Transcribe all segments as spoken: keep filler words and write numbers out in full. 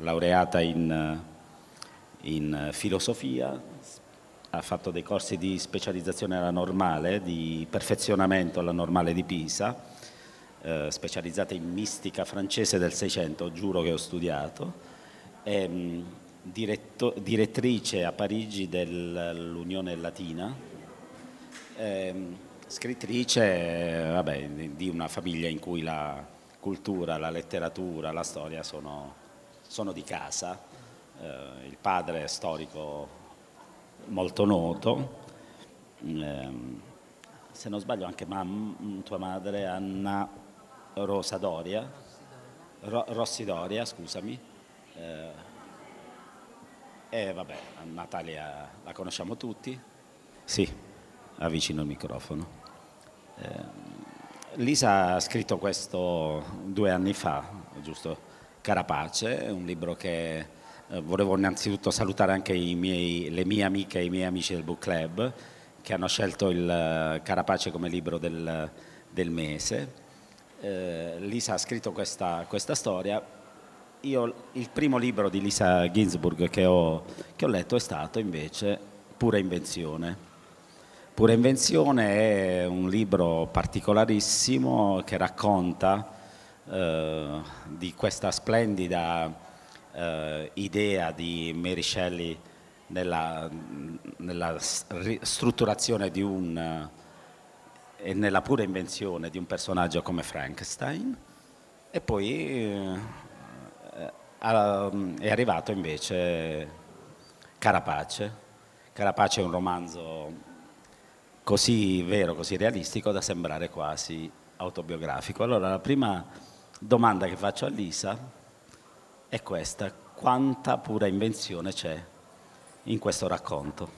laureata in, in filosofia, ha fatto dei corsi di specializzazione alla normale, di perfezionamento alla normale di Pisa, eh, specializzata in mistica francese del Seicento, giuro che ho studiato, e, mh, diretto, direttrice a Parigi dell'Unione Latina, e, mh, scrittrice eh, vabbè, di una famiglia in cui la cultura, la letteratura, la storia sono, sono di casa. Eh, il padre è storico molto noto, eh, se non sbaglio anche mam, tua madre Anna Rosa Doria Ro, Rossi Doria, scusami, e eh, eh, vabbè, Natalia la conosciamo tutti. Sì, avvicino il microfono. eh, Lisa ha scritto questo due anni fa, giusto, Carapace, un libro che volevo innanzitutto salutare anche i miei, le mie amiche e i miei amici del Book Club che hanno scelto il Carapace come libro del, del mese. Eh, Lisa ha scritto questa, questa storia. Io, il primo libro di Lisa Ginzburg che ho, che ho letto è stato invece Pura Invenzione. Pura Invenzione è un libro particolarissimo che racconta eh, di questa splendida Uh, idea di Mary Shelley nella, nella strutturazione di un uh, e nella pura invenzione di un personaggio come Frankenstein, e poi uh, uh, è arrivato invece Carapace. Carapace è un romanzo così vero, così realistico da sembrare quasi autobiografico. Allora la prima domanda che faccio a Lisa è questa: quanta pura invenzione c'è in questo racconto?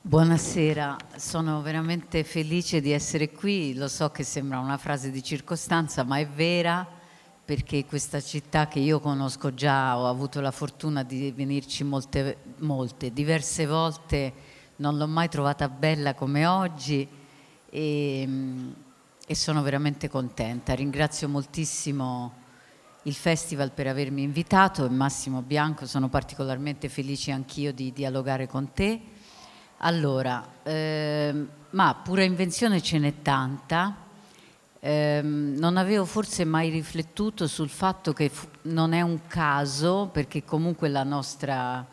Buonasera, sono veramente felice di essere qui, lo so che sembra una frase di circostanza ma è vera, perché questa città che io conosco già, ho avuto la fortuna di venirci molte, molte diverse volte, non l'ho mai trovata bella come oggi, e, e sono veramente contenta. Ringrazio moltissimo il festival per avermi invitato, e Massimo Bianco, sono particolarmente felice anch'io di dialogare con te. Allora, ehm, ma pura invenzione ce n'è tanta, ehm, non avevo forse mai riflettuto sul fatto che non è un caso, perché comunque la nostra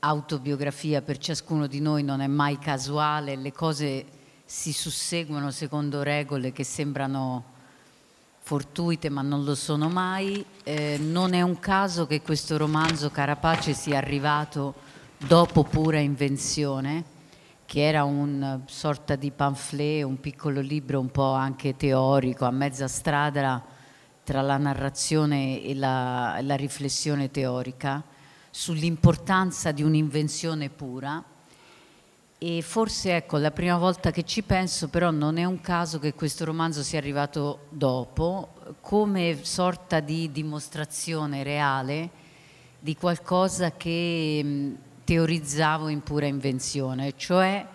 autobiografia per ciascuno di noi non è mai casuale, le cose si susseguono secondo regole che sembrano fortuite ma non lo sono mai. Eh, non è un caso che questo romanzo Carapace sia arrivato dopo Pura Invenzione, che era una sorta di pamphlet, un piccolo libro un po' anche teorico, a mezza strada tra la narrazione e la, la riflessione teorica sull'importanza di un'invenzione pura. E forse, ecco, la prima volta che ci penso, però non è un caso che questo romanzo sia arrivato dopo, come sorta di dimostrazione reale di qualcosa che mh, teorizzavo in Pura Invenzione, cioè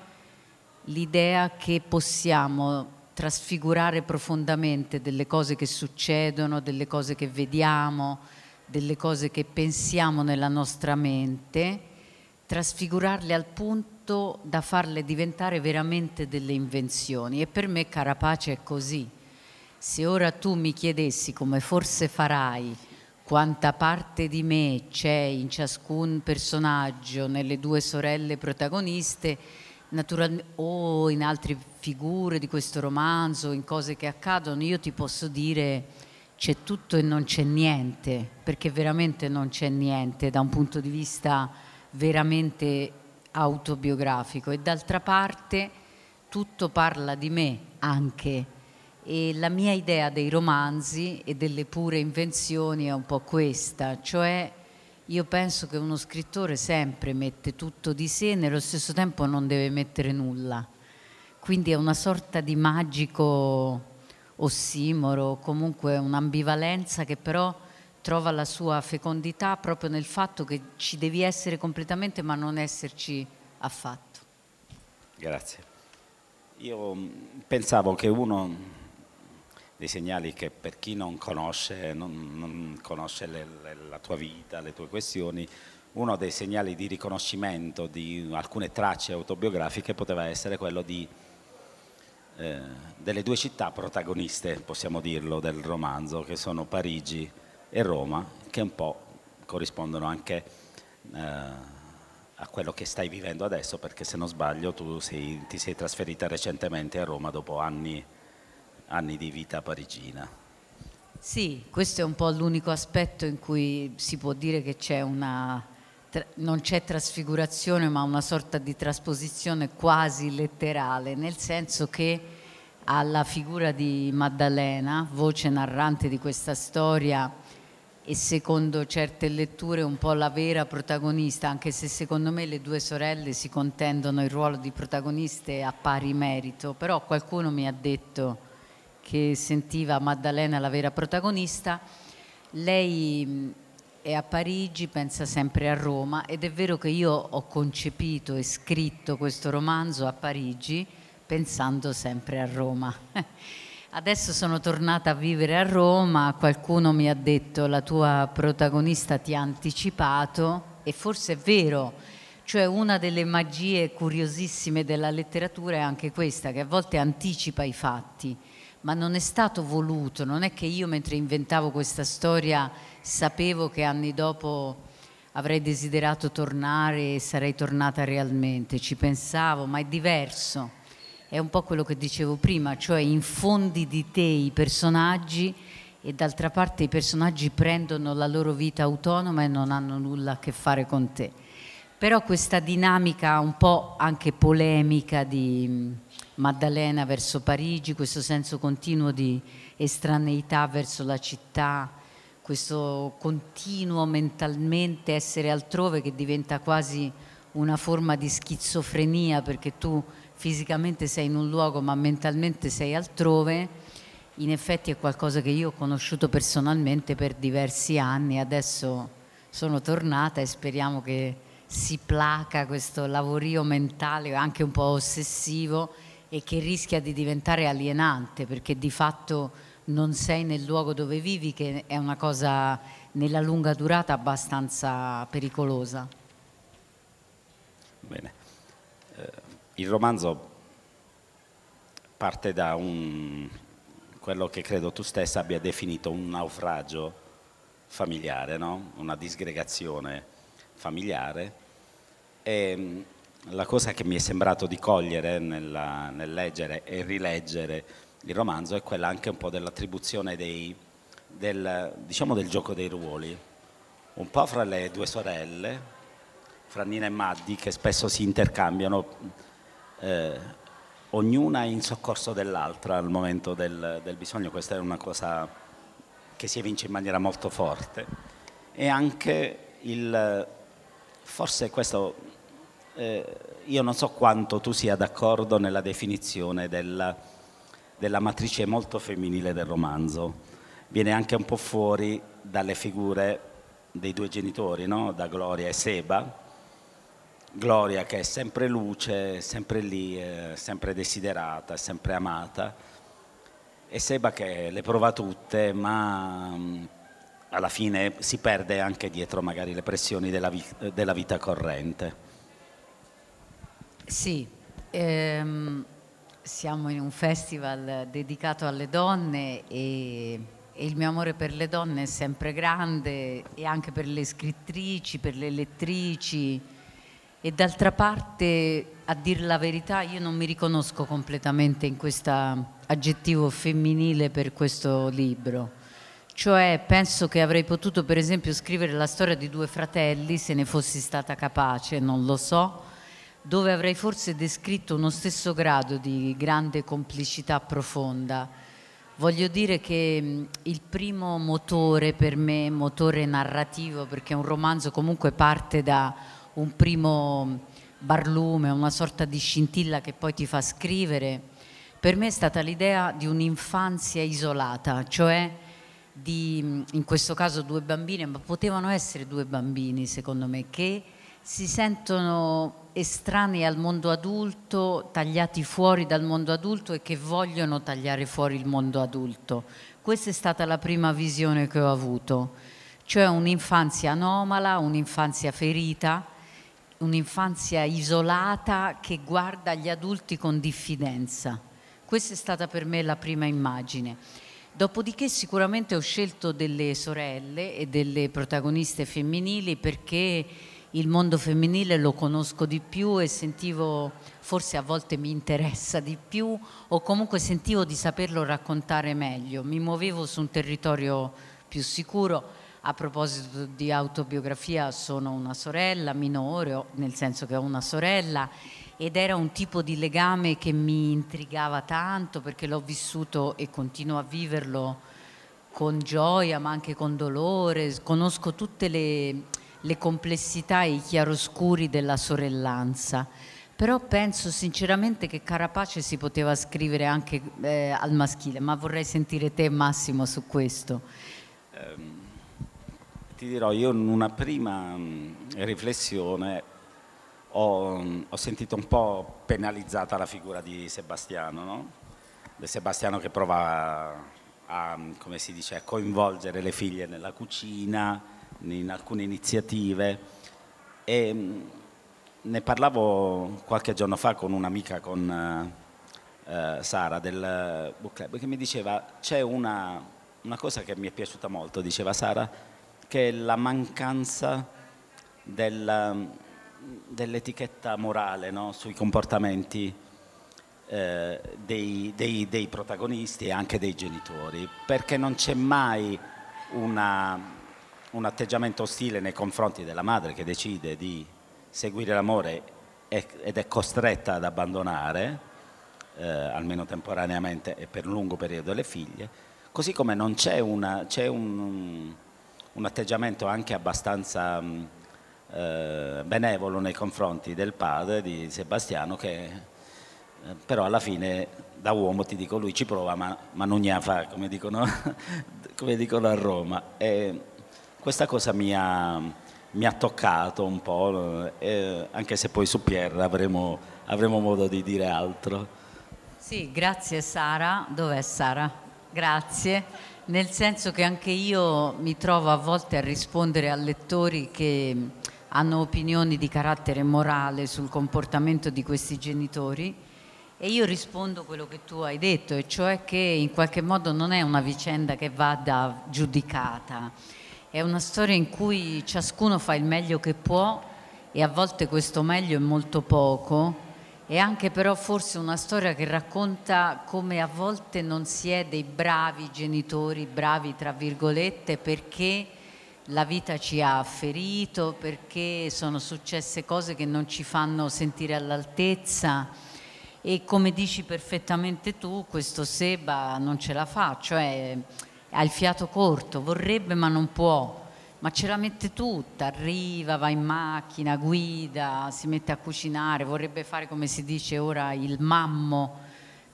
l'idea che possiamo trasfigurare profondamente delle cose che succedono, delle cose che vediamo, delle cose che pensiamo nella nostra mente, trasfigurarle al punto da farle diventare veramente delle invenzioni. E per me Carapace è così. Se ora tu mi chiedessi, come forse farai, quanta parte di me c'è in ciascun personaggio, nelle due sorelle protagoniste natural- o in altre figure di questo romanzo, in cose che accadono, io ti posso dire c'è tutto e non c'è niente, perché veramente non c'è niente da un punto di vista veramente autobiografico. E d'altra parte tutto parla di me anche, e la mia idea dei romanzi e delle pure invenzioni è un po' questa, cioè io penso che uno scrittore sempre mette tutto di sé e nello stesso tempo non deve mettere nulla, quindi è una sorta di magico ossimoro, comunque un'ambivalenza che però trova la sua fecondità proprio nel fatto che ci devi essere completamente ma non esserci affatto. Grazie. Io pensavo che uno dei segnali che per chi non conosce, non, non conosce le, le, la tua vita, le tue questioni, uno dei segnali di riconoscimento di alcune tracce autobiografiche poteva essere quello di, eh, delle due città protagoniste, possiamo dirlo, del romanzo, che sono Parigi e Roma, che un po' corrispondono anche eh, a quello che stai vivendo adesso, perché se non sbaglio tu sei, ti sei trasferita recentemente a Roma dopo anni, anni di vita parigina. Sì, questo è un po' l'unico aspetto in cui si può dire che c'è una, non c'è trasfigurazione, ma una sorta di trasposizione quasi letterale, nel senso che alla figura di Maddalena, voce narrante di questa storia e secondo certe letture un po' la vera protagonista, anche se secondo me le due sorelle si contendono il ruolo di protagoniste a pari merito, però qualcuno mi ha detto che sentiva Maddalena la vera protagonista. Lei è a Parigi, pensa sempre a Roma, ed è vero che io ho concepito e scritto questo romanzo a Parigi pensando sempre a Roma. Adesso sono tornata a vivere a Roma, qualcuno mi ha detto la tua protagonista ti ha anticipato, e forse è vero, cioè una delle magie curiosissime della letteratura è anche questa, che a volte anticipa i fatti. Ma non è stato voluto, non è che io mentre inventavo questa storia sapevo che anni dopo avrei desiderato tornare e sarei tornata realmente, ci pensavo, ma è diverso. È un po' quello che dicevo prima, cioè infondi di te i personaggi e d'altra parte i personaggi prendono la loro vita autonoma e non hanno nulla a che fare con te. Però questa dinamica un po' anche polemica di Maddalena verso Parigi, questo senso continuo di estraneità verso la città, questo continuo mentalmente essere altrove che diventa quasi una forma di schizofrenia, perché tu fisicamente sei in un luogo ma mentalmente sei altrove, in effetti è qualcosa che io ho conosciuto personalmente per diversi anni. Adesso sono tornata e speriamo che si placa questo lavorio mentale anche un po' ossessivo e che rischia di diventare alienante, perché di fatto non sei nel luogo dove vivi, che è una cosa nella lunga durata abbastanza pericolosa. Bene. Il romanzo parte da un, quello che credo tu stessa abbia definito un naufragio familiare, no? Una disgregazione familiare, e la cosa che mi è sembrato di cogliere nella, nel leggere e rileggere il romanzo è quella anche un po' dell'attribuzione dei, del, diciamo del gioco dei ruoli, un po' fra le due sorelle, fra Nina e Maddi, che spesso si intercambiano, eh, ognuna in soccorso dell'altra al momento del, del bisogno. Questa è una cosa che si evince in maniera molto forte, e anche il, forse questo... Eh, io non so quanto tu sia d'accordo nella definizione della, della matrice molto femminile del romanzo. Viene anche un po' fuori dalle figure dei due genitori, no? Da Gloria e Seba. Gloria che è sempre luce, sempre lì, è sempre desiderata, è sempre amata, e Seba che le prova tutte ma mh, alla fine si perde anche dietro magari le pressioni della, vi- della vita corrente. Sì, ehm, siamo in un festival dedicato alle donne e, e il mio amore per le donne è sempre grande, e anche per le scrittrici, per le lettrici, e d'altra parte, a dir la verità, io non mi riconosco completamente in questo aggettivo femminile per questo libro. Cioè penso che avrei potuto per esempio scrivere la storia di due fratelli, se ne fossi stata capace, non lo so, dove avrei forse descritto uno stesso grado di grande complicità profonda. Voglio dire che il primo motore per me, motore narrativo, perché un romanzo comunque parte da un primo barlume, una sorta di scintilla che poi ti fa scrivere, per me è stata l'idea di un'infanzia isolata, cioè di, in questo caso, due bambine, ma potevano essere due bambini secondo me, che si sentono estranei al mondo adulto, tagliati fuori dal mondo adulto e che vogliono tagliare fuori il mondo adulto. Questa è stata la prima visione che ho avuto, cioè un'infanzia anomala, un'infanzia ferita, un'infanzia isolata che guarda gli adulti con diffidenza. Questa è stata per me la prima immagine. Dopodiché sicuramente ho scelto delle sorelle e delle protagoniste femminili perché il mondo femminile lo conosco di più e sentivo, forse a volte mi interessa di più, o comunque sentivo di saperlo raccontare meglio. Mi muovevo su un territorio più sicuro. A proposito di autobiografia, sono una sorella minore, nel senso che ho una sorella, ed era un tipo di legame che mi intrigava tanto perché l'ho vissuto e continuo a viverlo con gioia ma anche con dolore. Conosco tutte le, le complessità e i chiaroscuri della sorellanza, però penso sinceramente che Carapace si poteva scrivere anche eh, al maschile, ma vorrei sentire te, Massimo, su questo. Um, ti dirò, io in una prima riflessione Ho, ho sentito un po' penalizzata la figura di Sebastiano, no? Del Sebastiano che prova a, come si dice, a coinvolgere le figlie nella cucina, in alcune iniziative. E ne parlavo qualche giorno fa con un'amica, con eh, Sara del Book Club, che mi diceva, c'è una, una cosa che mi è piaciuta molto, diceva Sara, che è la mancanza del... dell'etichetta morale, no? Sui comportamenti eh, dei, dei, dei protagonisti e anche dei genitori, perché non c'è mai una, un atteggiamento ostile nei confronti della madre che decide di seguire l'amore ed è costretta ad abbandonare eh, almeno temporaneamente e per un lungo periodo le figlie, così come non c'è una, c'è un, un atteggiamento anche abbastanza Eh, benevolo nei confronti del padre di Sebastiano, che eh, però alla fine da uomo, ti dico, lui ci prova ma, ma non ne fa, come dicono, come dicono a Roma, e questa cosa mi ha, mi ha toccato un po', eh, anche se poi su Pierre avremo, avremo modo di dire altro. Sì, grazie Sara. Dov'è Sara? Grazie, nel senso che anche io mi trovo a volte a rispondere a lettori che hanno opinioni di carattere morale sul comportamento di questi genitori, e io rispondo quello che tu hai detto, e cioè che in qualche modo non è una vicenda che vada giudicata, è una storia in cui ciascuno fa il meglio che può e a volte questo meglio è molto poco, e anche però forse una storia che racconta come a volte non si è dei bravi genitori, bravi tra virgolette, perché la vita ci ha ferito, perché sono successe cose che non ci fanno sentire all'altezza, e come dici perfettamente tu, questo Seba non ce la fa, cioè ha il fiato corto, vorrebbe ma non può, ma ce la mette tutta, arriva, va in macchina, guida, si mette a cucinare, vorrebbe fare, come si dice ora, il mammo,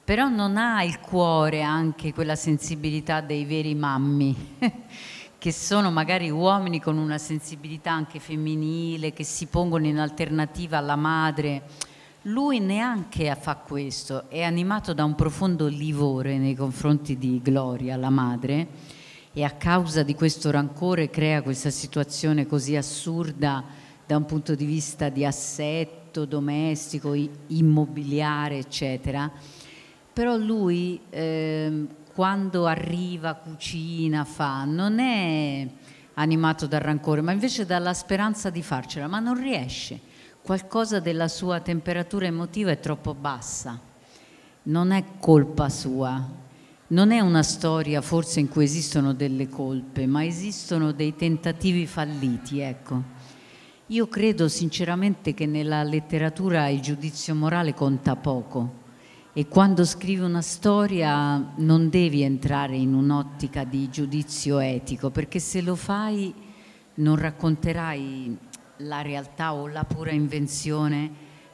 però non ha il cuore, anche quella sensibilità dei veri mammi che sono magari uomini con una sensibilità anche femminile, che si pongono in alternativa alla madre. Lui neanche fa questo, è animato da un profondo livore nei confronti di Gloria, la madre, e a causa di questo rancore crea questa situazione così assurda da un punto di vista di assetto domestico, immobiliare, eccetera. Però lui... Eh, quando arriva, cucina, fa, non è animato dal rancore, ma invece dalla speranza di farcela, ma non riesce. Qualcosa della sua temperatura emotiva è troppo bassa, non è colpa sua, non è una storia forse in cui esistono delle colpe, ma esistono dei tentativi falliti, ecco. Io credo sinceramente che nella letteratura il giudizio morale conta poco, e quando scrivi una storia non devi entrare in un'ottica di giudizio etico, perché se lo fai non racconterai la realtà o la pura invenzione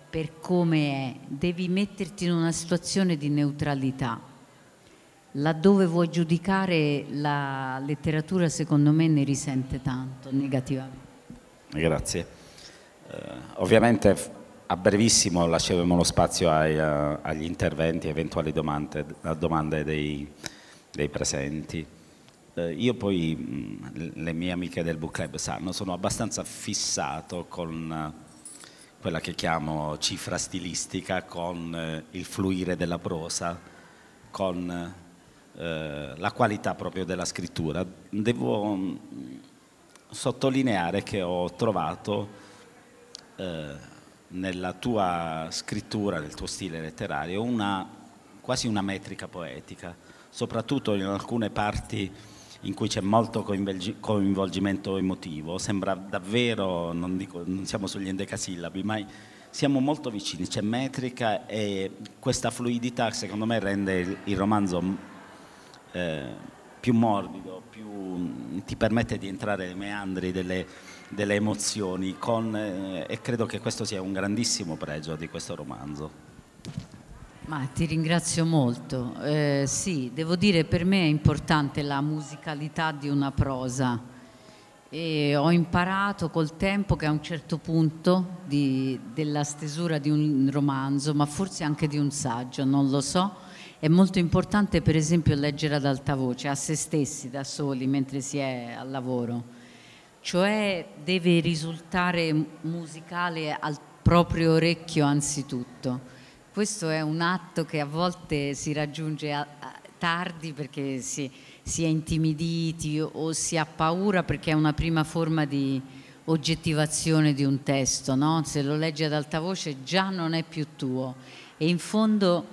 per come è, devi metterti in una situazione di neutralità. Laddove vuoi giudicare, la letteratura secondo me ne risente tanto negativamente. Grazie. Eh, ovviamente a brevissimo lasceremo lo spazio ai, a, agli interventi e eventuali domande, domande dei, dei presenti. Eh, io poi, mh, le mie amiche del book club sanno, sono abbastanza fissato con uh, quella che chiamo cifra stilistica, con uh, il fluire della prosa, con uh, la qualità proprio della scrittura. Devo mh, sottolineare che ho trovato Eh, nella tua scrittura, nel tuo stile letterario, una, quasi una metrica poetica, soprattutto in alcune parti in cui c'è molto coinvolgimento emotivo. Sembra davvero, non, dico, non siamo sugli endecasillabi, ma siamo molto vicini, c'è metrica, e questa fluidità secondo me rende il, il romanzo eh, più morbido, più, ti permette di entrare nei meandri delle delle emozioni con, eh, e credo che questo sia un grandissimo pregio di questo romanzo. Ma ti ringrazio molto. Eh, sì, devo dire, per me è importante la musicalità di una prosa, e ho imparato col tempo che a un certo punto di, della stesura di un romanzo, ma forse anche di un saggio, non lo so, è molto importante per esempio leggere ad alta voce, a se stessi, da soli, mentre si è al lavoro. Cioè deve risultare musicale al proprio orecchio anzitutto. Questo è un atto che a volte si raggiunge a, a, tardi perché si, si è intimiditi o, o si ha paura, perché è una prima forma di oggettivazione di un testo, no? Se lo leggi ad alta voce già non è più tuo. E in fondo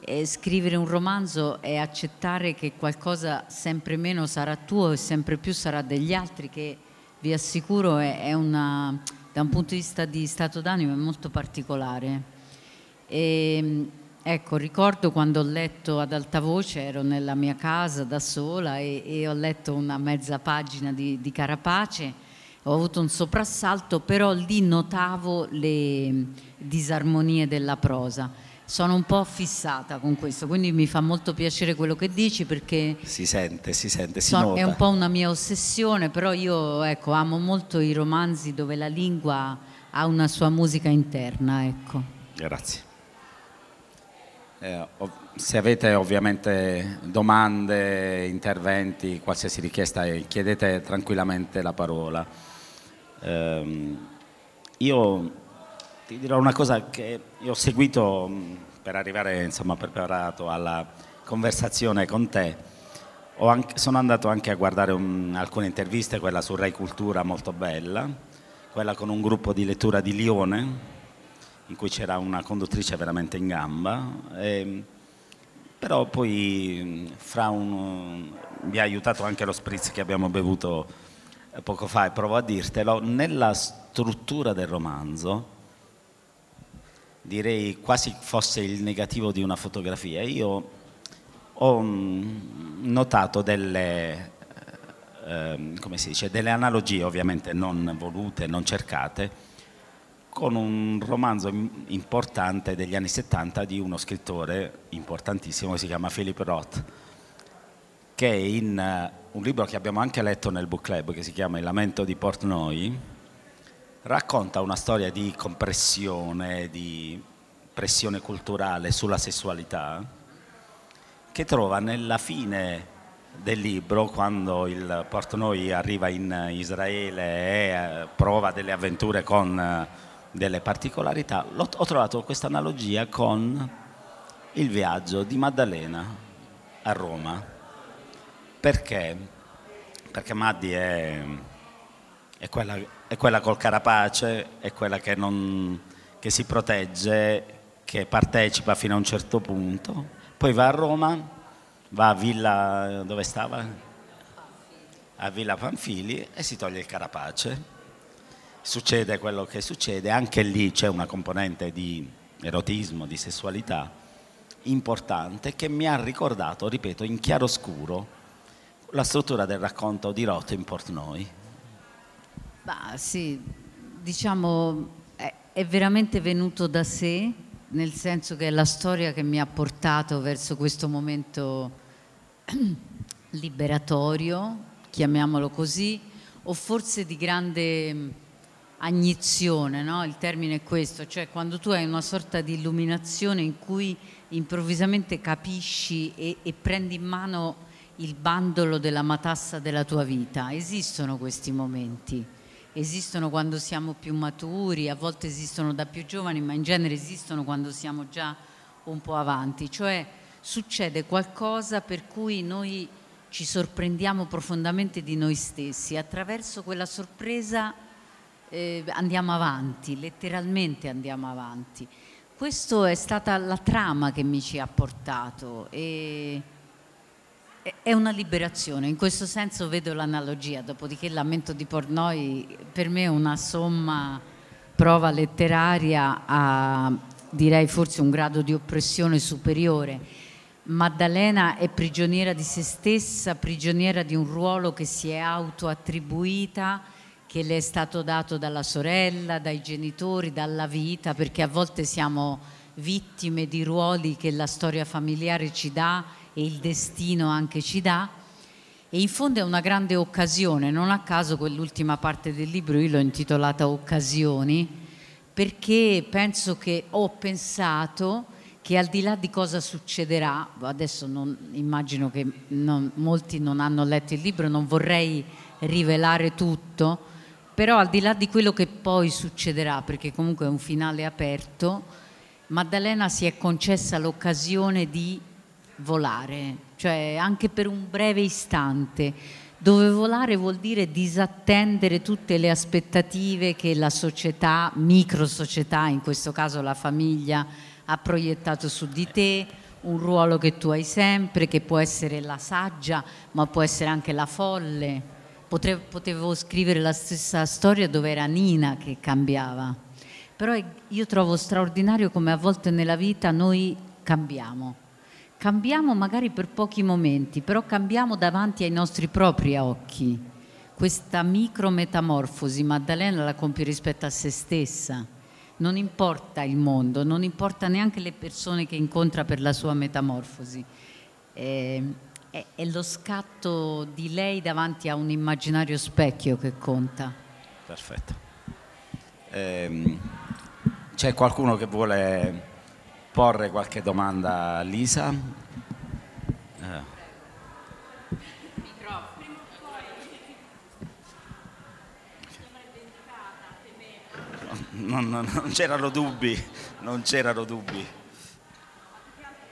eh, scrivere un romanzo è accettare che qualcosa sempre meno sarà tuo e sempre più sarà degli altri, che vi assicuro è una, da un punto di vista di stato d'animo, è molto particolare. E, ecco, ricordo quando ho letto ad alta voce, ero nella mia casa da sola e, e ho letto una mezza pagina di, di Carapace, ho avuto un soprassalto, però lì notavo le disarmonie della prosa. Sono un po' fissata con questo, quindi mi fa molto piacere quello che dici, perché si sente, si sente, si nota. È un po' una mia ossessione, però io, ecco, amo molto i romanzi dove la lingua ha una sua musica interna, ecco. Grazie. Eh, se avete ovviamente domande, interventi, qualsiasi richiesta, chiedete tranquillamente la parola. Eh, io ti dirò una cosa che io ho seguito per arrivare, insomma, preparato alla conversazione con te. Ho anche, sono andato anche a guardare un, alcune interviste, quella su Rai Cultura molto bella, quella con un gruppo di lettura di Lione, in cui c'era una conduttrice veramente in gamba, e, però poi fra un, mi ha aiutato anche lo spritz che abbiamo bevuto poco fa, e provo a dirtelo, nella struttura del romanzo direi quasi fosse il negativo di una fotografia. Io ho notato delle, eh, come si dice, delle analogie, ovviamente non volute, non cercate, con un romanzo importante degli anni settanta di uno scrittore importantissimo che si chiama Philip Roth, che in uh, un libro che abbiamo anche letto nel book club, che si chiama Il lamento di Portnoy, racconta una storia di compressione, di pressione culturale sulla sessualità, che trova nella fine del libro, quando il Portnoy arriva in Israele e prova delle avventure con delle particolarità, ho trovato questa analogia con il viaggio di Maddalena a Roma. Perché? Perché Maddi è... È quella, è quella col carapace, è quella che, non, che si protegge, che partecipa fino a un certo punto, poi va a Roma, va a Villa, dove stava? A Villa Panfili, e si toglie il carapace. Succede quello che succede, anche lì c'è una componente di erotismo, di sessualità importante, che mi ha ricordato, ripeto, in chiaroscuro la struttura del racconto di Roth in Portnoy. Bah, sì, diciamo è, è veramente venuto da sé, nel senso che è la storia che mi ha portato verso questo momento liberatorio, chiamiamolo così, o forse di grande agnizione, no? Il termine è questo, cioè quando tu hai una sorta di illuminazione in cui improvvisamente capisci e, e prendi in mano il bandolo della matassa della tua vita. Esistono questi momenti, esistono quando siamo più maturi, a volte esistono da più giovani, ma in genere esistono quando siamo già un po' avanti, cioè succede qualcosa per cui noi ci sorprendiamo profondamente di noi stessi, attraverso quella sorpresa eh, andiamo avanti, letteralmente andiamo avanti. Questa è stata la trama che mi ci ha portato e è una liberazione, in questo senso vedo l'analogia, dopodiché Il lamento di Portnoy per me è una somma prova letteraria a, direi, forse un grado di oppressione superiore. Maddalena è prigioniera di se stessa, prigioniera di un ruolo che si è autoattribuita, che le è stato dato dalla sorella, dai genitori, dalla vita, perché a volte siamo vittime di ruoli che la storia familiare ci dà e il destino anche ci dà, e in fondo è una grande occasione. Non a caso quell'ultima parte del libro io l'ho intitolata Occasioni, perché penso che ho pensato che al di là di cosa succederà, adesso non, immagino che non, molti non hanno letto il libro, non vorrei rivelare tutto, però al di là di quello che poi succederà, perché comunque è un finale aperto, Maddalena si è concessa l'occasione di volare, cioè anche per un breve istante, dove volare vuol dire disattendere tutte le aspettative che la società, micro società, in questo caso la famiglia, ha proiettato su di te, un ruolo che tu hai sempre, che può essere la saggia, ma può essere anche la folle. Potre, potevo scrivere la stessa storia dove era Nina che cambiava, però io trovo straordinario come a volte nella vita noi cambiamo. Cambiamo magari per pochi momenti, però cambiamo davanti ai nostri propri occhi. Questa micrometamorfosi Maddalena la compie rispetto a se stessa. Non importa il mondo, non importa neanche le persone che incontra per la sua metamorfosi. È, è, è lo scatto di lei davanti a un immaginario specchio che conta. Perfetto. Ehm, c'è qualcuno che vuole porre qualche domanda a Lisa? Eh. Non, non, non c'erano dubbi, non c'erano dubbi.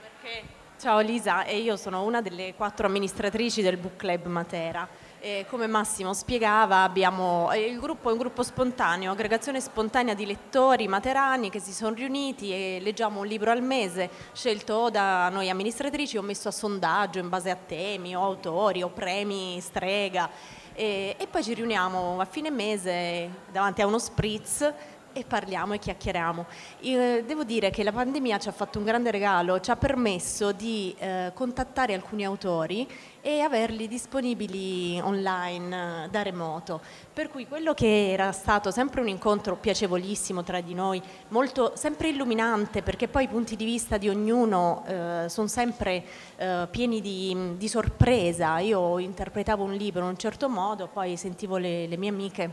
Perché, ciao Lisa, e io sono una delle quattro amministratrici del Book Club Matera. E come Massimo spiegava, abbiamo, il gruppo è un gruppo spontaneo, aggregazione spontanea di lettori materani che si sono riuniti e leggiamo un libro al mese scelto da noi amministratrici, ho messo a sondaggio in base a temi o autori o premi strega, e, e poi ci riuniamo a fine mese davanti a uno spritz e parliamo e chiacchieriamo. Io devo dire che la pandemia ci ha fatto un grande regalo, ci ha permesso di eh, contattare alcuni autori e averli disponibili online da remoto, per cui quello che era stato sempre un incontro piacevolissimo tra di noi, molto sempre illuminante, perché poi i punti di vista di ognuno eh, sono sempre eh, pieni di, di sorpresa. Io interpretavo un libro in un certo modo, poi sentivo le, le mie amiche,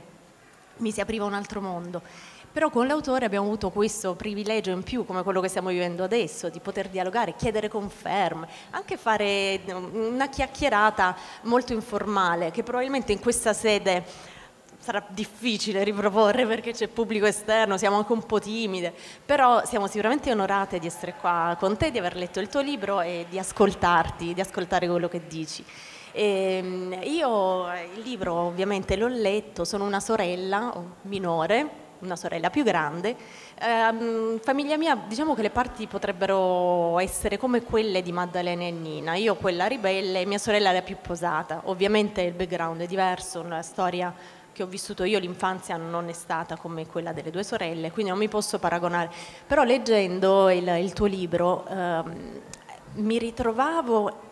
mi si apriva un altro mondo. Però con l'autore abbiamo avuto questo privilegio in più, come quello che stiamo vivendo adesso, di poter dialogare, chiedere conferme, anche fare una chiacchierata molto informale, che probabilmente in questa sede sarà difficile riproporre perché c'è pubblico esterno, siamo anche un po' timide, però siamo sicuramente onorate di essere qua con te, di aver letto il tuo libro e di ascoltarti, di ascoltare quello che dici. E io il libro ovviamente l'ho letto, sono una sorella minore, una sorella più grande, eh, famiglia mia, diciamo che le parti potrebbero essere come quelle di Maddalena e Nina, io quella ribelle, mia sorella la più posata, ovviamente il background è diverso, la storia che ho vissuto io, l'infanzia non è stata come quella delle due sorelle, quindi non mi posso paragonare, però leggendo il, il tuo libro eh, mi ritrovavo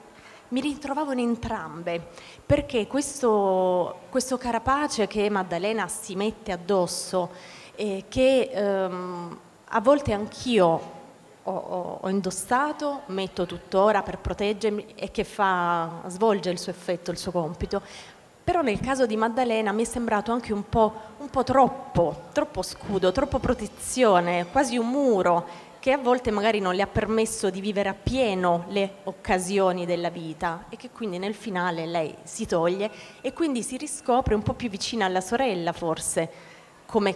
Mi ritrovavo in entrambe, perché questo, questo carapace che Maddalena si mette addosso e che ehm, a volte anch'io ho, ho, ho indossato, metto tuttora per proteggermi e che fa, svolge il suo effetto, il suo compito, però nel caso di Maddalena mi è sembrato anche un po', un po' troppo, troppo scudo, troppo protezione, quasi un muro, che a volte magari non le ha permesso di vivere appieno le occasioni della vita e che quindi nel finale lei si toglie e quindi si riscopre un po' più vicina alla sorella forse, come,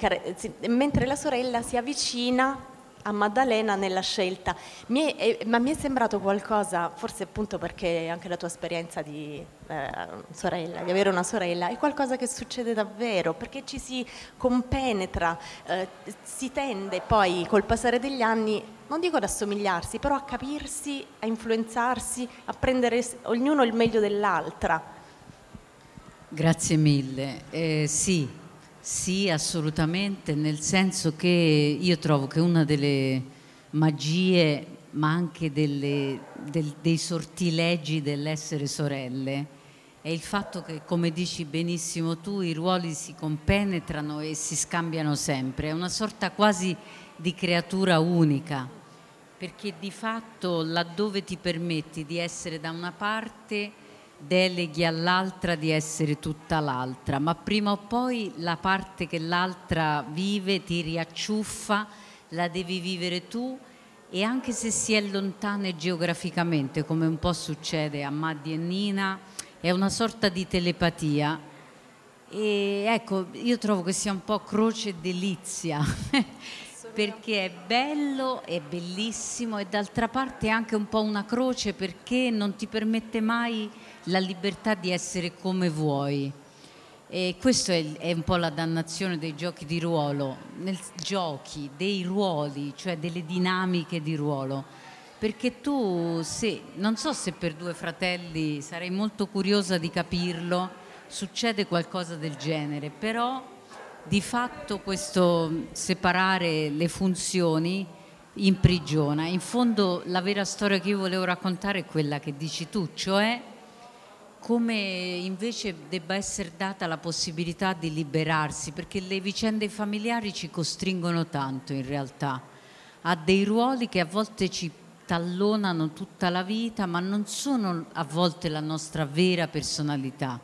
mentre la sorella si avvicina a Maddalena nella scelta. Mi è, ma mi è sembrato qualcosa, forse appunto perché anche la tua esperienza di eh, sorella, di avere una sorella, è qualcosa che succede davvero, perché ci si compenetra, eh, si tende poi col passare degli anni, non dico ad assomigliarsi, però a capirsi, a influenzarsi, a prendere ognuno il meglio dell'altra. Grazie mille. Eh, sì. Sì, assolutamente, nel senso che io trovo che una delle magie, ma anche delle, del, dei sortileggi dell'essere sorelle, è il fatto che, come dici benissimo tu, i ruoli si compenetrano e si scambiano sempre. È una sorta quasi di creatura unica, perché di fatto laddove ti permetti di essere da una parte, deleghi all'altra di essere tutta l'altra, ma prima o poi la parte che l'altra vive ti riacciuffa, la devi vivere tu, e anche se si è lontane geograficamente, come un po' succede a Maddie e Nina, è una sorta di telepatia. E ecco, io trovo che sia un po' croce e delizia perché è bello, è bellissimo, e d'altra parte è anche un po' una croce, perché non ti permette mai la libertà di essere come vuoi. E questo è, è un po' la dannazione dei giochi di ruolo, nel, giochi, dei ruoli, cioè delle dinamiche di ruolo. Perché tu, se, non so se per due fratelli, sarei molto curiosa di capirlo, succede qualcosa del genere, però di fatto questo separare le funzioni imprigiona. In fondo la vera storia che io volevo raccontare è quella che dici tu, cioè come invece debba essere data la possibilità di liberarsi, perché le vicende familiari ci costringono tanto in realtà a dei ruoli che a volte ci tallonano tutta la vita, ma non sono a volte la nostra vera personalità.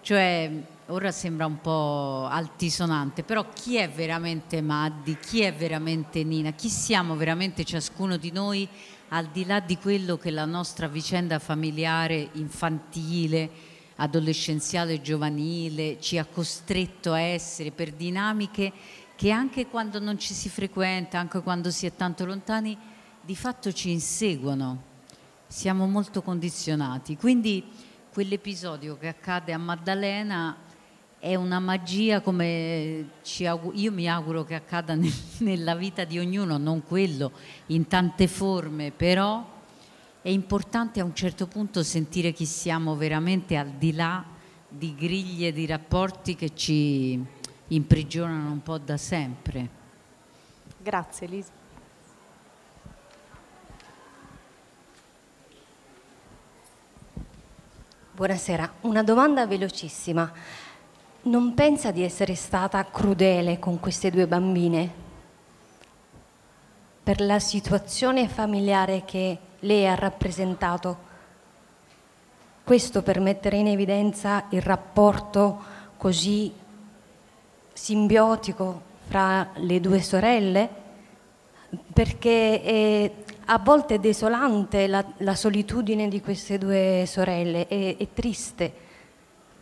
Cioè, ora sembra un po' altisonante, però chi è veramente Maddie, chi è veramente Nina, chi siamo veramente ciascuno di noi al di là di quello che la nostra vicenda familiare, infantile, adolescenziale, giovanile ci ha costretto a essere per dinamiche che anche quando non ci si frequenta, anche quando si è tanto lontani, di fatto ci inseguono. Siamo molto condizionati, quindi quell'episodio che accade a Maddalena è una magia, come ci auguro, io mi auguro che accada nel, nella vita di ognuno, non quello, in tante forme, però è importante a un certo punto sentire chi siamo veramente al di là di griglie di rapporti che ci imprigionano un po' da sempre. Grazie Lisa. Buonasera, una domanda velocissima. Non pensa di essere stata crudele con queste due bambine per la situazione familiare che lei ha rappresentato? Questo per mettere in evidenza il rapporto così simbiotico fra le due sorelle? Perché è a volte è desolante la, la solitudine di queste due sorelle, è, è triste.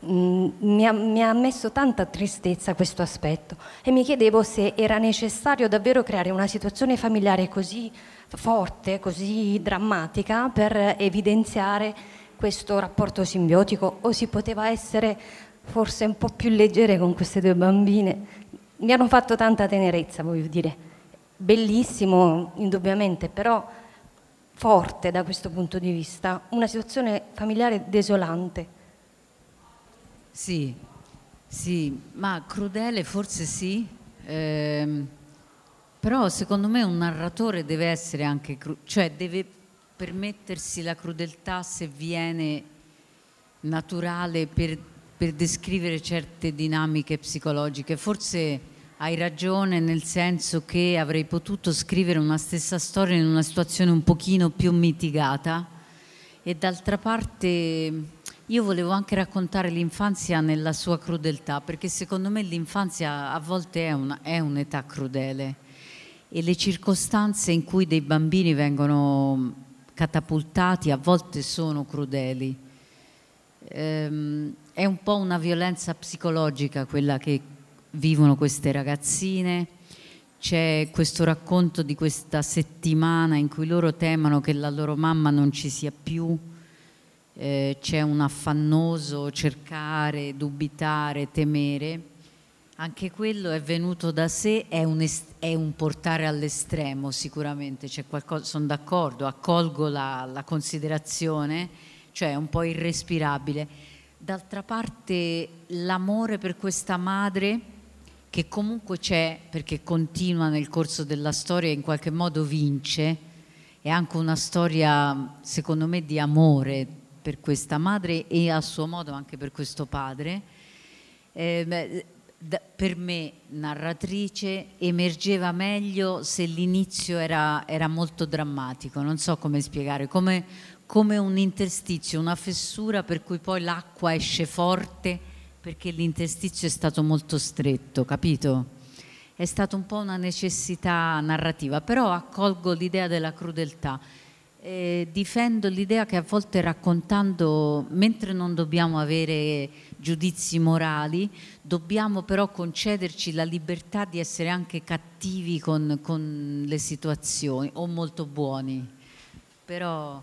Mi ha, mi ha messo tanta tristezza questo aspetto e mi chiedevo se era necessario davvero creare una situazione familiare così forte, così drammatica per evidenziare questo rapporto simbiotico, o si poteva essere forse un po' più leggere con queste due bambine. Mi hanno fatto tanta tenerezza, voglio dire, bellissimo indubbiamente, però forte da questo punto di vista, una situazione familiare desolante. Sì, sì, ma crudele forse sì, ehm, però secondo me un narratore deve essere anche, cioè deve permettersi la crudeltà se viene naturale per, per descrivere certe dinamiche psicologiche. Forse hai ragione, nel senso che avrei potuto scrivere una stessa storia in una situazione un pochino più mitigata, e d'altra parte Io volevo anche raccontare l'infanzia nella sua crudeltà, perché secondo me l'infanzia a volte è, una, è un'età crudele, e le circostanze in cui dei bambini vengono catapultati a volte sono crudeli. Ehm, è un po' una violenza psicologica quella che vivono queste ragazzine. C'è questo racconto di questa settimana in cui loro temono che la loro mamma non ci sia più. Eh, c'è un affannoso cercare, dubitare, temere. Anche quello è venuto da sé, è un, è un portare all'estremo sicuramente, c'è qualcosa, sono d'accordo, accolgo la, la considerazione, cioè è un po' irrespirabile. D'altra parte l'amore per questa madre, che comunque c'è perché continua nel corso della storia e in qualche modo vince, è anche una storia secondo me di amore per questa madre e a suo modo anche per questo padre. Eh, beh, da, per me narratrice emergeva meglio se l'inizio era, era molto drammatico, non so come spiegare, come, come un interstizio, una fessura per cui poi l'acqua esce forte perché l'interstizio è stato molto stretto, capito? È stata un po' una necessità narrativa, però accolgo l'idea della crudeltà. Eh, difendo l'idea che a volte raccontando, mentre non dobbiamo avere giudizi morali, dobbiamo però concederci la libertà di essere anche cattivi con, con le situazioni, o molto buoni. Però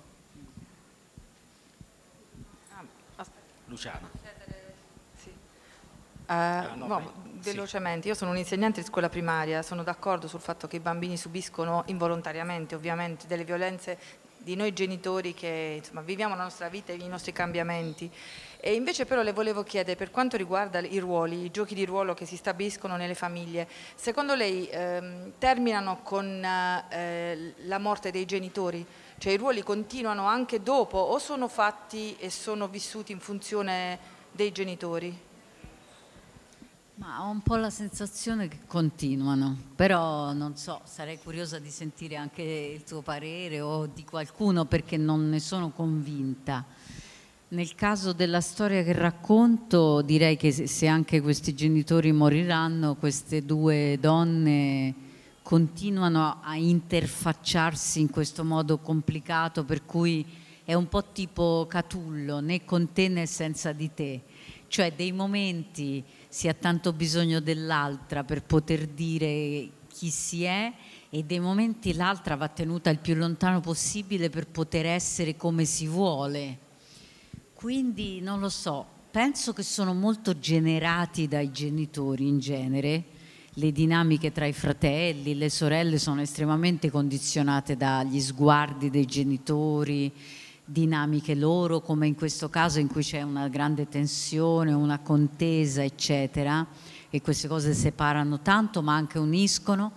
ah, Luciana. Sì. Eh, eh, no, no, velocemente, io sono un'insegnante di scuola primaria, sono d'accordo sul fatto che i bambini subiscono involontariamente ovviamente delle violenze di noi genitori che insomma, viviamo la nostra vita e i nostri cambiamenti. E invece però le volevo chiedere per quanto riguarda i ruoli, i giochi di ruolo che si stabiliscono nelle famiglie, secondo lei ehm, terminano con eh, la morte dei genitori? Cioè i ruoli continuano anche dopo o sono fatti e sono vissuti in funzione dei genitori? Ma ho un po' la sensazione che continuano, però non so, sarei curiosa di sentire anche il tuo parere o di qualcuno, perché non ne sono convinta. Nel caso della storia che racconto, direi che se anche questi genitori moriranno, queste due donne continuano a interfacciarsi in questo modo complicato, per cui è un po' tipo Catullo, né con te né senza di te. Cioè dei momenti si ha tanto bisogno dell'altra per poter dire chi si è, e dei momenti l'altra va tenuta il più lontano possibile per poter essere come si vuole. Quindi non lo so, penso che sono molto generati dai genitori in genere, le dinamiche tra i fratelli, le sorelle sono estremamente condizionate dagli sguardi dei genitori, dinamiche loro, come in questo caso in cui c'è una grande tensione, una contesa eccetera, e queste cose separano tanto ma anche uniscono.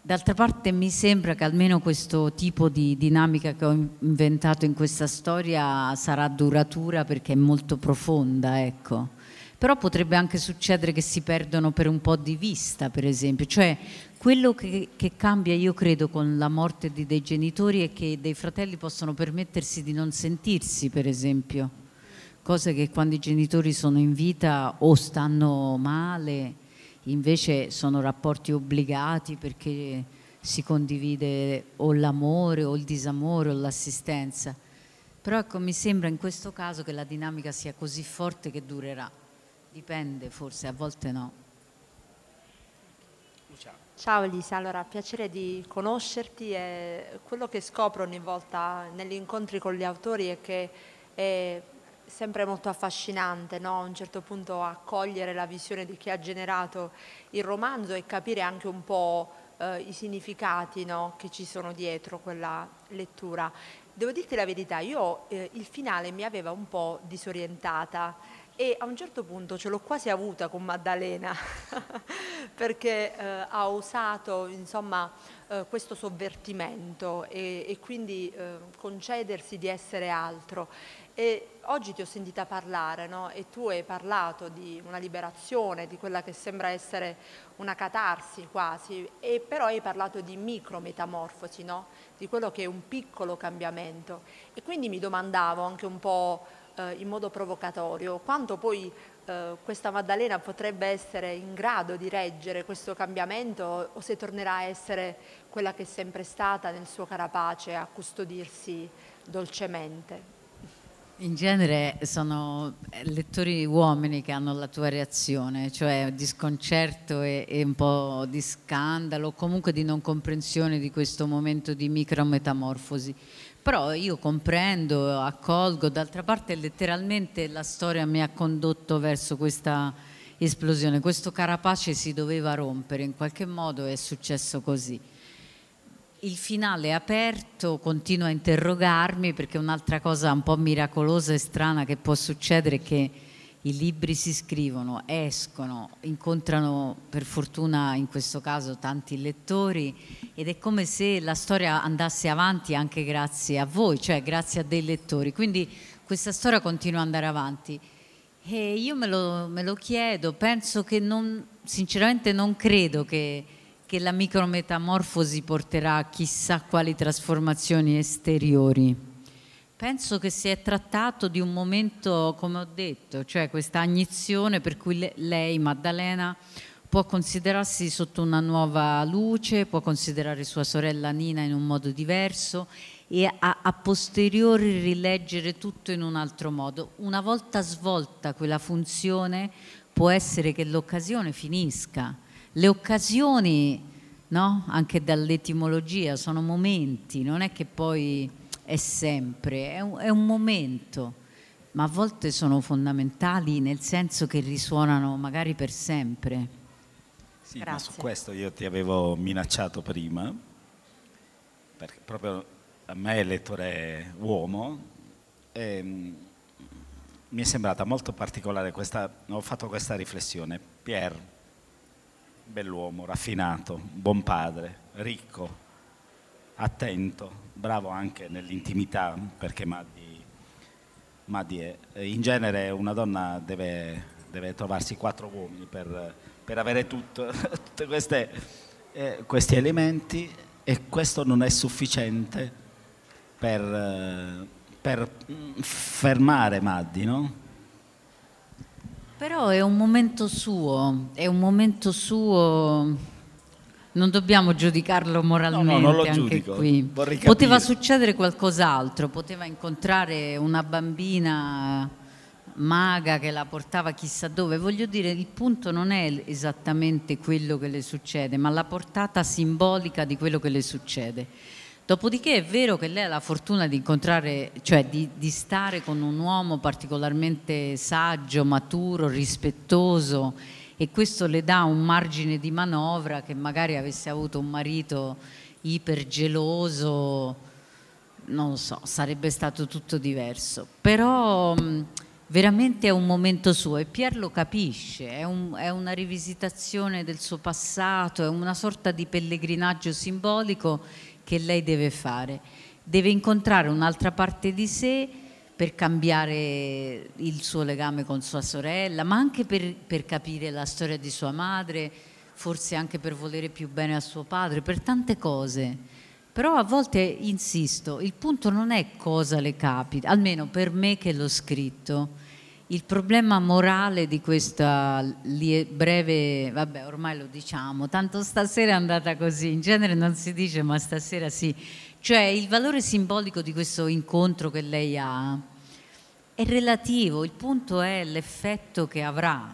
D'altra parte mi sembra che almeno questo tipo di dinamica che ho inventato in questa storia sarà duratura, perché è molto profonda, ecco. Però potrebbe anche succedere che si perdono per un po' di vista, per esempio, cioè quello che, che cambia io credo con la morte di, dei genitori è che dei fratelli possono permettersi di non sentirsi, per esempio, cose che quando i genitori sono in vita o stanno male, invece sono rapporti obbligati perché si condivide o l'amore o il disamore o l'assistenza. Però ecco, mi sembra in questo caso che la dinamica sia così forte che durerà, dipende forse, a volte no. Ciao Lisa, allora piacere di conoscerti, e quello che scopro ogni volta negli incontri con gli autori è che è sempre molto affascinante, no? A un certo punto accogliere la visione di chi ha generato il romanzo e capire anche un po' eh, i significati, no? Che ci sono dietro quella lettura. Devo dirti la verità, io eh, il finale mi aveva un po' disorientata. E a un certo punto ce l'ho quasi avuta con Maddalena, perché eh, ha usato insomma, eh, questo sovvertimento e, e quindi eh, concedersi di essere altro. E oggi ti ho sentita parlare, no? E tu hai parlato di una liberazione, di quella che sembra essere una catarsi quasi, e però hai parlato di micrometamorfosi, no? Di quello che è un piccolo cambiamento. E quindi mi domandavo anche un po' eh, in modo provocatorio, quanto poi eh, questa Maddalena potrebbe essere in grado di reggere questo cambiamento, o se tornerà a essere quella che è sempre stata nel suo Carapace, a custodirsi dolcemente. In genere sono lettori uomini che hanno la tua reazione, cioè di sconcerto e, e un po' di scandalo, comunque di non comprensione di questo momento di micrometamorfosi. Però io comprendo, accolgo, d'altra parte letteralmente la storia mi ha condotto verso questa esplosione, questo Carapace si doveva rompere, in qualche modo è successo così. Il finale è aperto, continuo a interrogarmi, perché un'altra cosa un po' miracolosa e strana che può succedere è che i libri si scrivono, escono, incontrano per fortuna in questo caso tanti lettori, ed è come se la storia andasse avanti anche grazie a voi, cioè grazie a dei lettori, quindi questa storia continua ad andare avanti. E io me lo, me lo chiedo, penso che non, sinceramente non credo che che la micrometamorfosi porterà a chissà quali trasformazioni esteriori. Penso che si è trattato di un momento, come ho detto, cioè questa agnizione per cui lei, Maddalena, può considerarsi sotto una nuova luce, può considerare sua sorella Nina in un modo diverso e a, a posteriori rileggere tutto in un altro modo. Una volta svolta quella funzione, può essere che l'occasione finisca. Le occasioni, no? Anche dall'etimologia, sono momenti, non è che poi è sempre, è un, è un momento, ma a volte sono fondamentali nel senso che risuonano magari per sempre. Sì, grazie. Ma su questo io ti avevo minacciato prima, perché proprio a me, lettore uomo, ehm, mi è sembrata molto particolare questa, ho fatto questa riflessione, Pierre. Bell'uomo, raffinato, buon padre, ricco, attento, bravo anche nell'intimità, perché Maddi, Maddi è, in genere una donna deve, deve trovarsi quattro uomini per, per avere tutto, tutte queste, eh, questi elementi, e questo non è sufficiente per, per fermare Maddi, no? Però è un momento suo, è un momento suo, non dobbiamo giudicarlo moralmente, no, no, non lo anche giudico, qui. Poteva succedere qualcos'altro, poteva incontrare una bambina maga che la portava chissà dove, voglio dire, il punto non è esattamente quello che le succede, ma la portata simbolica di quello che le succede. Dopodiché è vero che lei ha la fortuna di incontrare, cioè di, di stare con un uomo particolarmente saggio, maturo, rispettoso, e questo le dà un margine di manovra che magari avesse avuto un marito ipergeloso, non lo so, sarebbe stato tutto diverso. Però veramente è un momento suo e Pierre lo capisce, è, un, è una rivisitazione del suo passato, è una sorta di pellegrinaggio simbolico che lei deve fare, deve incontrare un'altra parte di sé per cambiare il suo legame con sua sorella, ma anche per, per capire la storia di sua madre, forse anche per volere più bene a suo padre, per tante cose. Però a volte, insisto, il punto non è cosa le capita, almeno per me che l'ho scritto, il problema morale di questa breve, vabbè ormai lo diciamo, tanto stasera è andata così, in genere non si dice ma stasera sì, cioè il valore simbolico di questo incontro che lei ha è relativo, il punto è l'effetto che avrà,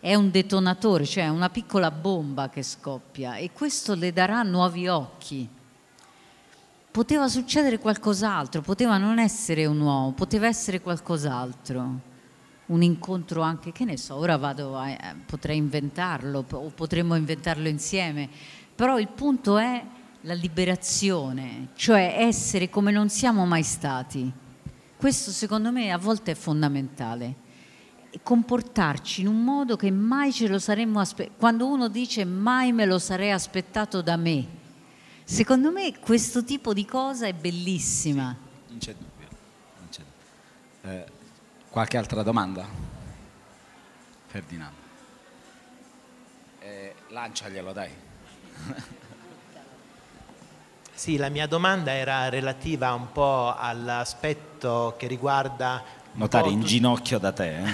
è un detonatore, cioè una piccola bomba che scoppia, e questo le darà nuovi occhi. Poteva succedere qualcos'altro, poteva non essere un uomo, poteva essere qualcos'altro. Un incontro anche, che ne so, ora vado a, potrei inventarlo o potremmo inventarlo insieme, però il punto è la liberazione, cioè essere come non siamo mai stati. Questo secondo me a volte è fondamentale, comportarci in un modo che mai ce lo saremmo aspettati. Quando uno dice mai me lo sarei aspettato da me, secondo me questo tipo di cosa è bellissima. Sì, non c'è dubbio, non c'è dubbio. Eh. Qualche altra domanda? Ferdinando. Eh, lanciaglielo, dai. Sì, la mia domanda era relativa un po' all'aspetto che riguarda notare in ginocchio da te. Eh? No,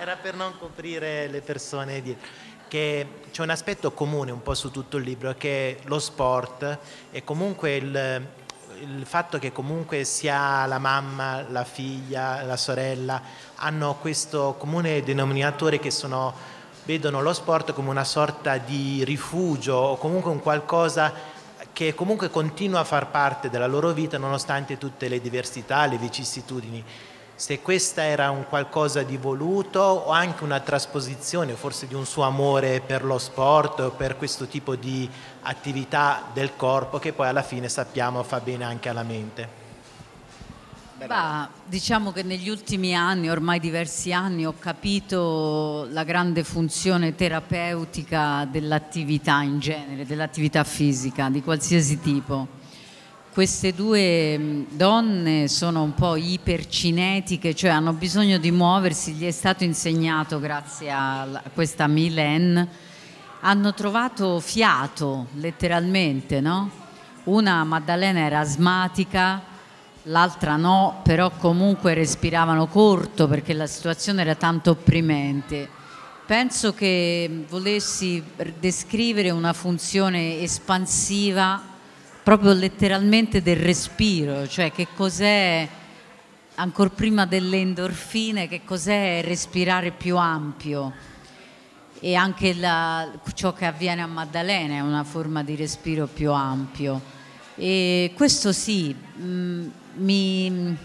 era per non coprire le persone dietro. Che c'è un aspetto comune un po' su tutto il libro, che lo sport e comunque il, il fatto che comunque sia la mamma, la figlia, la sorella hanno questo comune denominatore che sono, vedono lo sport come una sorta di rifugio o comunque un qualcosa che comunque continua a far parte della loro vita nonostante tutte le diversità, le vicissitudini. Se questa era un qualcosa di voluto o anche una trasposizione forse di un suo amore per lo sport o per questo tipo di attività del corpo che poi alla fine sappiamo fa bene anche alla mente. Bah, diciamo che negli ultimi anni, ormai diversi anni, ho capito la grande funzione terapeutica dell'attività in genere, dell'attività fisica di qualsiasi tipo. Queste due donne sono un po' ipercinetiche, cioè hanno bisogno di muoversi, gli è stato insegnato grazie a questa Mylène, hanno trovato fiato letteralmente, no? Una Maddalena era asmatica, l'altra no, però comunque respiravano corto perché la situazione era tanto opprimente. Penso che volessi descrivere una funzione espansiva proprio letteralmente del respiro, cioè che cos'è, ancor prima delle endorfine, che cos'è respirare più ampio, e anche la, ciò che avviene a Maddalena è una forma di respiro più ampio. E questo sì, mh, mi,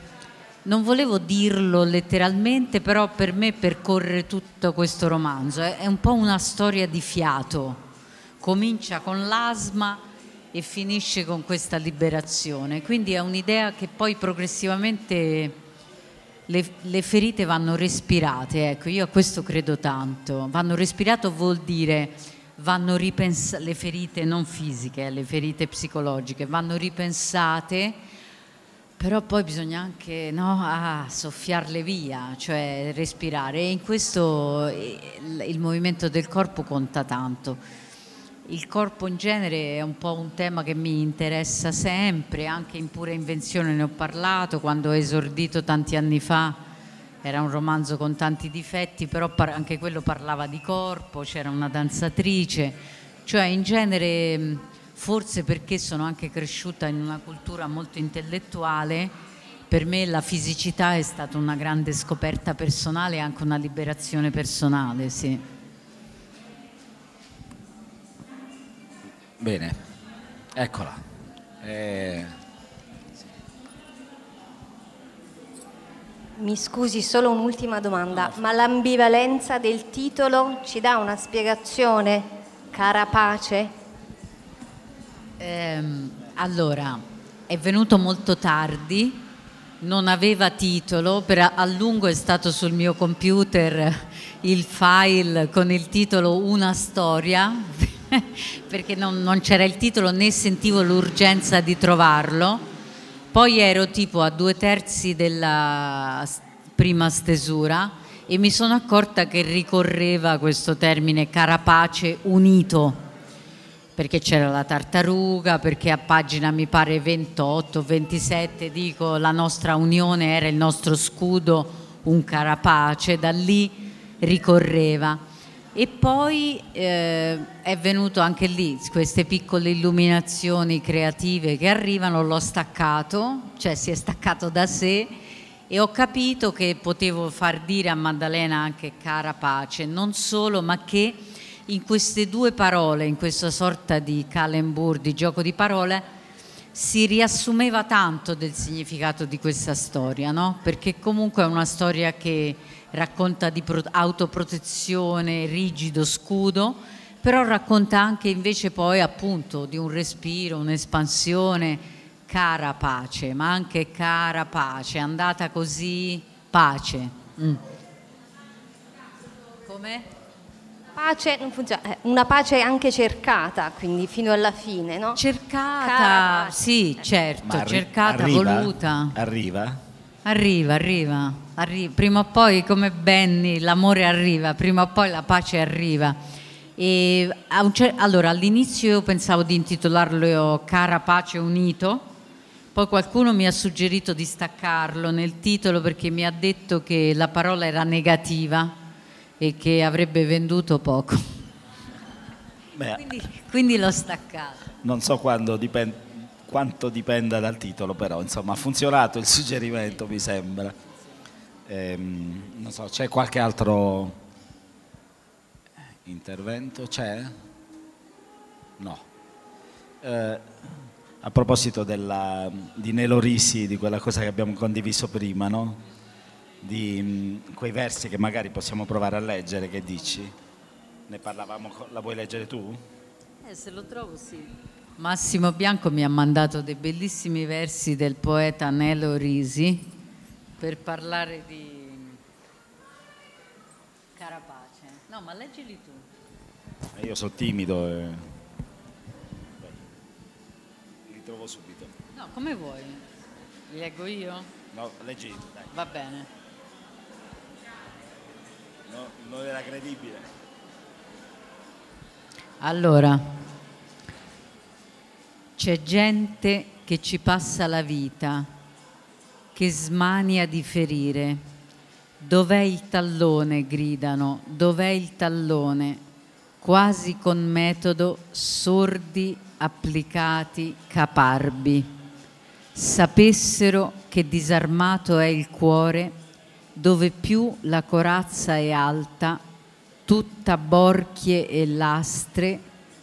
non volevo dirlo letteralmente, però per me percorre tutto questo romanzo, è, è un po' una storia di fiato, comincia con l'asma e finisce con questa liberazione, quindi è un'idea che poi progressivamente le, le ferite vanno respirate, ecco, io a questo credo tanto, vanno respirate vuol dire vanno ripensate, le ferite non fisiche, eh, le ferite psicologiche vanno ripensate, però poi bisogna anche no, ah, soffiarle via, cioè respirare, e in questo il, il movimento del corpo conta tanto. Il corpo in genere è un po' un tema che mi interessa sempre, anche in Pura Invenzione ne ho parlato, quando ho esordito tanti anni fa, era un romanzo con tanti difetti, però anche quello parlava di corpo, c'era una danzatrice, cioè in genere, forse perché sono anche cresciuta in una cultura molto intellettuale, per me la fisicità è stata una grande scoperta personale e anche una liberazione personale, sì. Bene, eccola. Eh... Mi scusi, solo un'ultima domanda, ma l'ambivalenza del titolo ci dà una spiegazione? Carapace? Eh, allora, è venuto molto tardi, non aveva titolo, per a lungo è stato sul mio computer il file con il titolo Una storia, perché non, non c'era il titolo né sentivo l'urgenza di trovarlo, poi ero tipo a due terzi della prima stesura e mi sono accorta che ricorreva questo termine carapace unito, perché c'era la tartaruga, perché a pagina mi pare ventotto ventisette dico la nostra unione era il nostro scudo, un carapace, da lì ricorreva. E poi eh, è venuto anche lì queste piccole illuminazioni creative che arrivano, l'ho staccato, cioè si è staccato da sé, e ho capito che potevo far dire a Maddalena anche Carapace, non solo, ma che in queste due parole, in questa sorta di calembour, di gioco di parole, si riassumeva tanto del significato di questa storia, no? Perché comunque è una storia che racconta di autoprotezione, rigido scudo, però racconta anche invece poi appunto di un respiro, un'espansione, cara pace, ma anche cara pace, andata così pace. Mm. Come? Pace non funziona, una pace anche cercata, quindi fino alla fine, no? Cercata, sì, certo, arri cercata, arriva, voluta. Arriva? Arriva, arriva, arriva, prima o poi come Benni l'amore arriva, prima o poi la pace arriva. E allora all'inizio io pensavo di intitolarlo Carapace Unito, Poi qualcuno mi ha suggerito di staccarlo nel titolo perché mi ha detto che la parola era negativa e che avrebbe venduto poco. Beh, quindi, quindi l'ho staccato. Non so quando dipende, quanto dipenda dal titolo, però insomma ha funzionato il suggerimento, mi sembra. Ehm, non so, c'è qualche altro intervento? C'è? No. Eh, a proposito della, di Nello Risi, di quella cosa che abbiamo condiviso prima, no? Di mh, quei versi che magari possiamo provare a leggere, che dici? Ne parlavamo, la vuoi leggere tu? Eh, se lo trovo sì. Massimo Bianco mi ha mandato dei bellissimi versi del poeta Nello Risi per parlare di Carapace. No, ma leggili tu. Io sono timido e... Trovo subito. No, come vuoi? Li leggo io? No, leggi, dai. Va bene. No, non era credibile. Allora, c'è gente che ci passa la vita, che smania di ferire. Dov'è il tallone? Gridano. Dov'è il tallone? Quasi con metodo sordi, applicati, caparbi. Sapessero che disarmato è il cuore, dove più la corazza è alta, tutta borchie e lastre,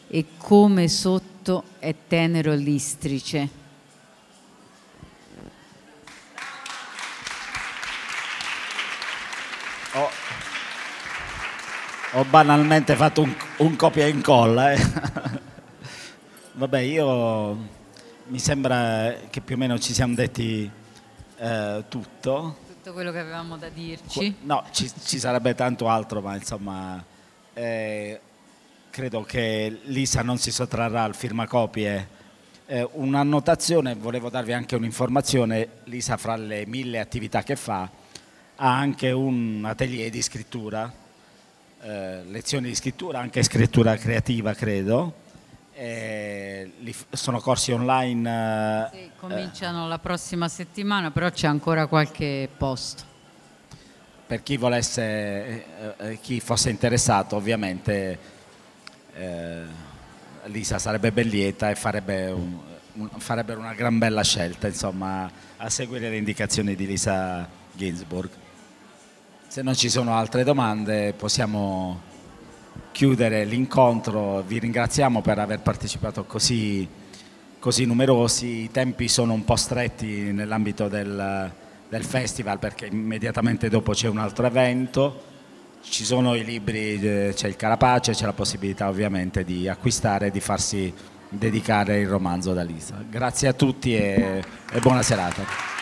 e come sotto è tenero l'istrice. Oh. Ho banalmente fatto un, un copia e incolla. Eh. Vabbè, io mi sembra che più o meno ci siamo detti eh, tutto. Tutto quello che avevamo da dirci. No, ci, ci sarebbe tanto altro, ma insomma eh, credo che Lisa non si sottrarrà al firmacopie. Eh, un'annotazione, volevo darvi anche un'informazione. Lisa, fra le mille attività che fa, ha anche un atelier di scrittura. Eh, lezioni di scrittura, anche scrittura creativa, credo. Eh, sono corsi online. Eh, sì, cominciano eh, la prossima settimana, però c'è ancora qualche posto. Per chi volesse, eh, chi fosse interessato, ovviamente eh, Lisa sarebbe ben lieta e farebbe un, un, farebbero una gran bella scelta, insomma, a seguire le indicazioni di Lisa Ginzburg. Se non ci sono altre domande possiamo chiudere l'incontro. Vi ringraziamo per aver partecipato così, così numerosi. I tempi sono un po' stretti nell'ambito del, del festival, perché immediatamente dopo c'è un altro evento, ci sono i libri, c'è il Carapace, c'è la possibilità ovviamente di acquistare e di farsi dedicare il romanzo da Lisa. Grazie a tutti e, e buona serata.